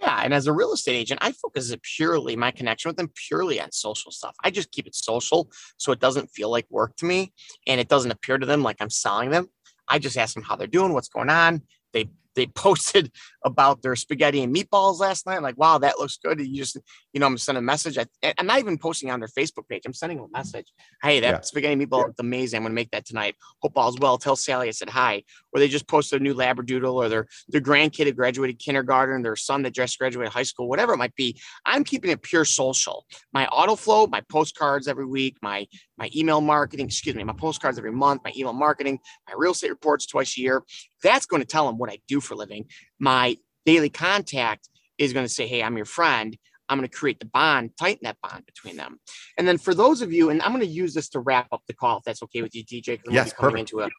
Yeah. And as a real estate agent, I focus it purely, my connection with them purely on social stuff. I just keep it social so it doesn't feel like work to me, and it doesn't appear to them like I'm selling them. I just ask them how they're doing, what's going on. They they posted about their spaghetti and meatballs last night. Like, wow, that looks good. You just, you know, I'm sending a message. I, I'm not even posting on their Facebook page. I'm sending a message. Hey, that yeah. spaghetti meatball yeah. looked amazing. I'm going to make that tonight. Hope all's well. Tell Sally I said hi. Or they just posted a new Labradoodle, or their, their grandkid that graduated kindergarten, their son that just graduated high school, whatever it might be. I'm keeping it pure social. My auto flow, my postcards every week, my, my email marketing, excuse me, my postcards every month, my email marketing, my real estate reports twice a year. That's going to tell them what I do for a living. My daily contact is going to say, hey, I'm your friend. I'm going to create the bond, tighten that bond between them. And then for those of you, and I'm going to use this to wrap up the call, if that's okay with you, D J, because yes, we're coming perfect. into a,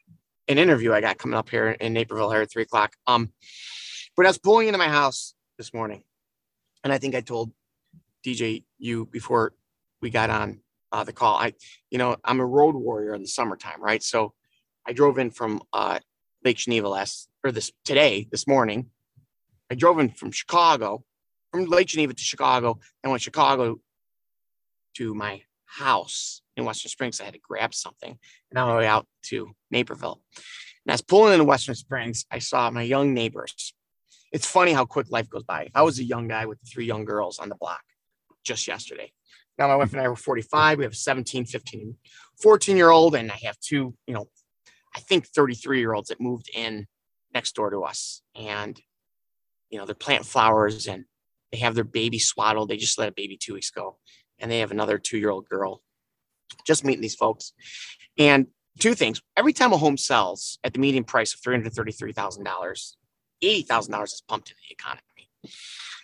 an interview I got coming up here in Naperville here at three o'clock. Um, but I was pulling into my house this morning, and I think I told D J you before we got on uh, the call, I, you know, I'm a road warrior in the summertime, right? So I drove in from uh, Lake Geneva last or this today, this morning. I drove in from Chicago, from Lake Geneva to Chicago, and went Chicago to my house in Western Springs. I had to grab something, and on the way out to Naperville. And as pulling into Western Springs, I saw my young neighbors. It's funny how quick life goes by. I was a young guy with three young girls on the block just yesterday. Now my wife and I were forty-five. We have a seventeen, fifteen, fourteen-year-old, and I have two, you know, I think thirty-three-year-olds that moved in next door to us. And, you know, they're planting flowers, and they have their baby swaddled. They just let a baby two weeks ago, and they have another two-year-old girl. Just meeting these folks. And two things. Every time a home sells at the median price of three hundred thirty-three thousand dollars, eighty thousand dollars is pumped into the economy.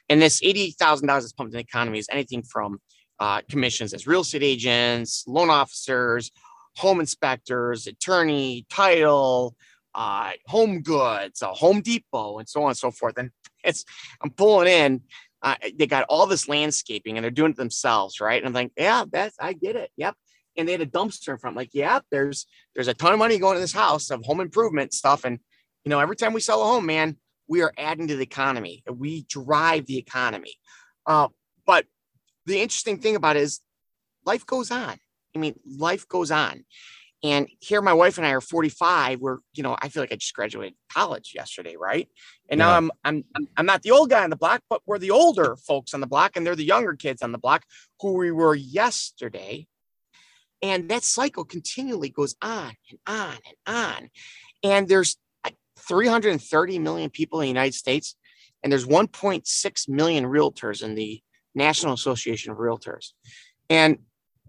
And this eighty thousand dollars is pumped in the economy is anything from uh, commissions as real estate agents, loan officers, home inspectors, attorney, title, uh, home goods, uh, Home Depot, and so on and so forth. And it's, I'm pulling in, uh, they got all this landscaping and they're doing it themselves. Right. And I'm like, yeah, that's, I get it. Yep. And they had a dumpster in front. I'm like, yeah, there's, there's a ton of money going to this house of home improvement stuff. And, you know, every time we sell a home, man, we are adding to the economy. We drive the economy. Uh, but the interesting thing about it is life goes on. I mean, life goes on. And here my wife and I are forty-five. We're, you know, I feel like I just graduated college yesterday, right? And yeah. now I'm I'm I'm not the old guy on the block, but we're the older folks on the block, and they're the younger kids on the block who we were yesterday. And that cycle continually goes on and on and on. And there's three hundred thirty million people in the United States, and there's one point six million realtors in the National Association of Realtors. And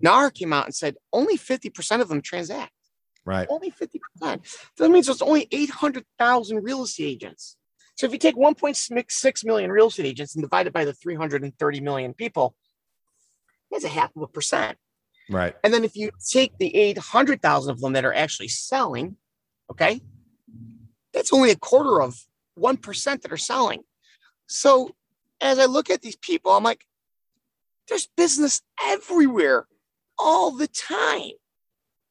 N A R came out and said only fifty percent of them transact. Right. Only fifty percent. That means it's only eight hundred thousand real estate agents. So if you take one point six million real estate agents and divide it by the three hundred thirty million people, that's a half of a percent. Right. And then if you take the eight hundred thousand of them that are actually selling, okay, that's only a quarter of one percent that are selling. So as I look at these people, I'm like, there's business everywhere, all the time.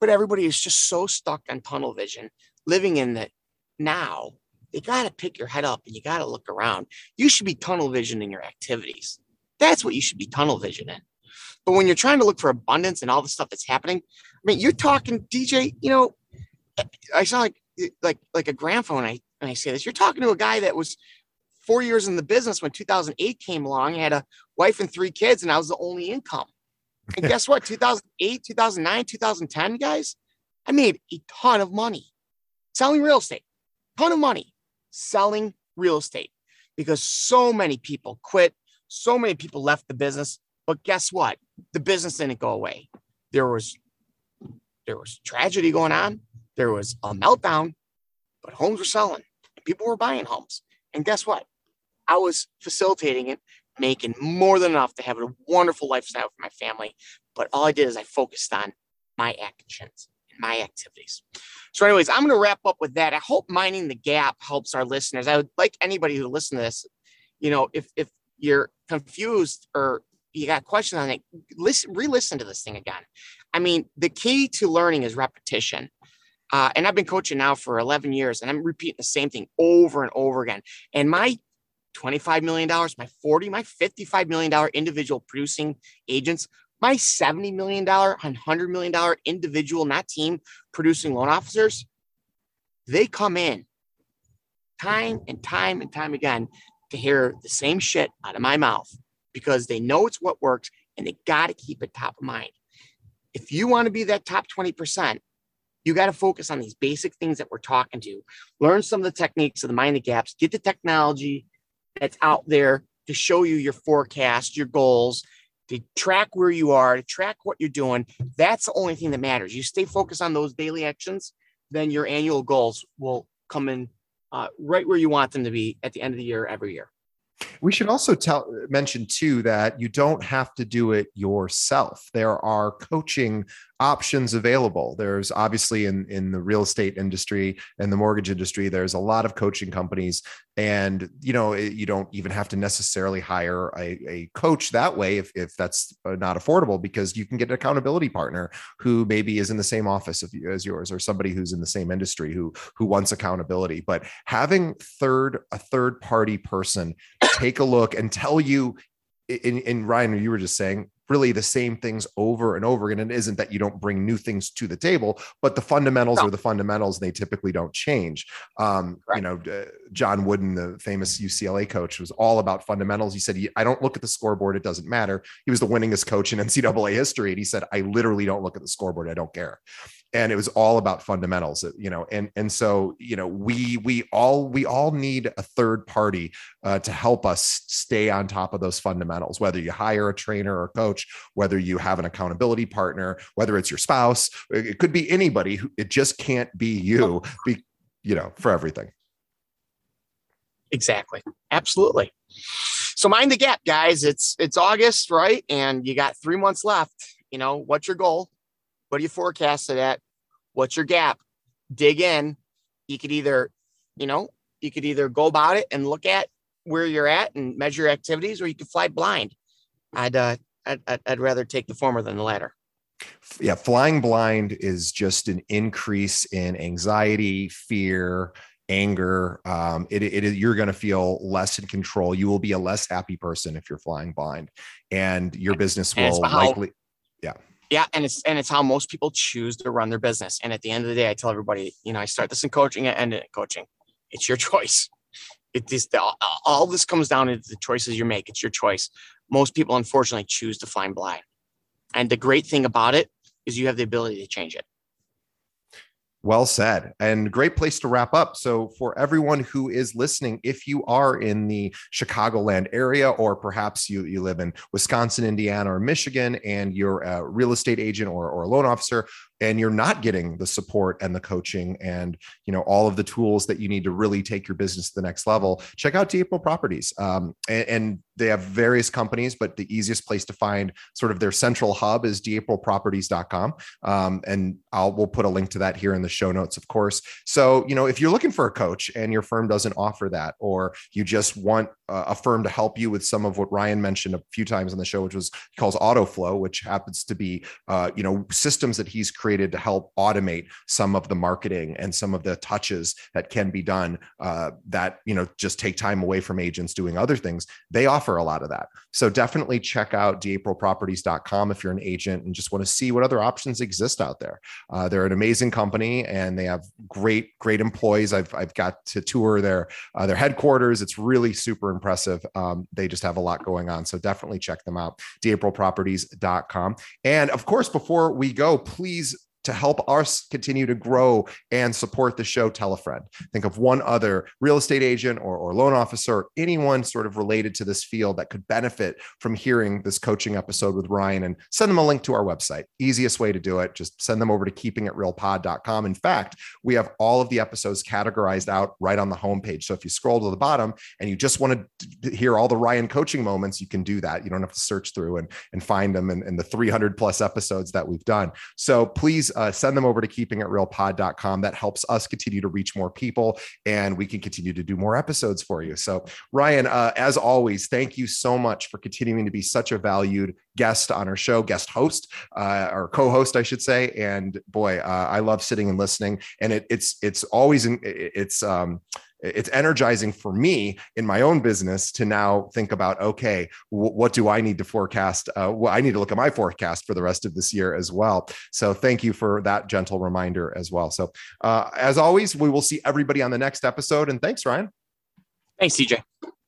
But everybody is just so stuck on tunnel vision, living in the now. You got to pick your head up and you got to look around. You should be tunnel vision in your activities. That's what you should be tunnel vision in. But when you're trying to look for abundance and all the stuff that's happening, I mean, you're talking, D J, you know, I sound like, like, like a grandpa when I, when I say this. You're talking to a guy that was four years in the business when two thousand eight came along. I had a wife and three kids, and I was the only income. And guess what? two thousand eight, two thousand nine, two thousand ten, guys, I made a ton of money selling real estate, ton of money selling real estate because so many people quit. So many people left the business, but guess what? The business didn't go away. There was, there was tragedy going on. There was a meltdown, but homes were selling and people were buying homes. And guess what? I was facilitating it, making more than enough to have a wonderful lifestyle for my family. But all I did is I focused on my actions and my activities. So anyways, I'm going to wrap up with that. I hope Minding the Gap helps our listeners. I would like anybody who listens to this, you know, if, if you're confused or you got questions on it, listen, re-listen to this thing again. I mean, the key to learning is repetition. Uh, and I've been coaching now for eleven years and I'm repeating the same thing over and over again. And my twenty-five million dollars, my forty, my fifty-five million dollars individual producing agents, my seventy million dollars, one hundred million dollars individual, not team, producing loan officers, they come in time and time and time again to hear the same shit out of my mouth because they know it's what works and they got to keep it top of mind. If you want to be that top twenty percent, you got to focus on these basic things that we're talking to. Learn some of the techniques of the Mind the Gaps, get the technology that's out there to show you your forecast, your goals, to track where you are, to track what you're doing. That's the only thing that matters. You stay focused on those daily actions, then your annual goals will come in Uh, right where you want them to be at the end of the year, every year. We should also tell, mention too, that you don't have to do it yourself. There are coaching options available. There's obviously in, in the real estate industry and the mortgage industry, there's a lot of coaching companies and, you know, you don't even have to necessarily hire a, a coach that way if, if that's not affordable, because you can get an accountability partner who maybe is in the same office of you, as yours, or somebody who's in the same industry who, who wants accountability. But having third, a third party person take a look and tell you, in, in Ryan, you were just saying, really the same things over and over again. And it isn't that you don't bring new things to the table, but the fundamentals no. are the fundamentals. They typically don't change. Um, you know, uh, John Wooden, the famous U C L A coach, was all about fundamentals. He said, I don't look at the scoreboard. It doesn't matter. He was the winningest coach in N C double A history. And he said, I literally don't look at the scoreboard. I don't care. And it was all about fundamentals, you know, and, and so, you know, we, we all, we all need a third party uh, to help us stay on top of those fundamentals, whether you hire a trainer or a coach, whether you have an accountability partner, whether it's your spouse, it could be anybody. Who, it just can't be you, be, you know, for everything. Exactly. Absolutely. So Mind the Gap, guys, it's, it's August, right? And you got three months left, you know, what's your goal? What are you forecasted at? What's your gap? Dig in. You could either, you know, you could either go about it and look at where you're at and measure your activities, or you could fly blind. I'd, uh, I'd, I'd rather take the former than the latter. Yeah. Flying blind is just an increase in anxiety, fear, anger. Um, it, it, it, you're going to feel less in control. You will be a less happy person if you're flying blind, and your business will likely. Yeah. Yeah. And it's, and it's how most people choose to run their business. And at the end of the day, I tell everybody, you know, I start this in coaching, I end it in coaching. It's your choice. It is the, all this comes down to the choices you make. It's your choice. Most people, unfortunately, choose to fly blind. And the great thing about it is you have the ability to change it. Well said, and great place to wrap up. So for everyone who is listening, if you are in the Chicagoland area, or perhaps you, you live in Wisconsin, Indiana, or Michigan, and you're a real estate agent or, or a loan officer, and you're not getting the support and the coaching and, you know, all of the tools that you need to really take your business to the next level, check out D'Aprile Properties. Um, and, and they have various companies, but the easiest place to find sort of their central hub is d april properties dot com. Um, and I'll, we'll put a link to that here in the show notes, of course. So, you know, if you're looking for a coach and your firm doesn't offer that, or you just want a firm to help you with some of what Ryan mentioned a few times on the show, which was he calls AutoFlow, which happens to be, uh, you know, systems that he's created created to help automate some of the marketing and some of the touches that can be done uh, that, you know, just take time away from agents doing other things. They offer a lot of that. So definitely check out d april properties dot com if you're an agent and just want to see what other options exist out there. Uh, they're an amazing company and they have great, great employees. I've, I've got to tour their, uh, their headquarters. It's really super impressive. Um, they just have a lot going on. So definitely check them out, d april properties dot com. And of course, before we go, please to help us continue to grow and support the show, tell a friend. Think of one other real estate agent or, or loan officer, or anyone sort of related to this field that could benefit from hearing this coaching episode with Ryan, and send them a link to our website. Easiest way to do it, just send them over to keeping it real pod dot com. In fact, we have all of the episodes categorized out right on the homepage. So if you scroll to the bottom and you just want to hear all the Ryan coaching moments, you can do that. You don't have to search through and, and find them in, in the three hundred plus episodes that we've done. So please uh, send them over to keeping it real pod dot com. That helps us continue to reach more people, and we can continue to do more episodes for you. So Ryan, uh, as always, thank you so much for continuing to be such a valued guest on our show, guest host, uh, or co-host, I should say. And boy, uh, I love sitting and listening. And it, it's, it's always, in, it's, um, it's energizing for me in my own business to now think about, okay, w- what do I need to forecast? Uh, well, I need to look at my forecast for the rest of this year as well. So thank you for that gentle reminder as well. So uh, as always, we will see everybody on the next episode. And thanks, Ryan. Thanks, D J.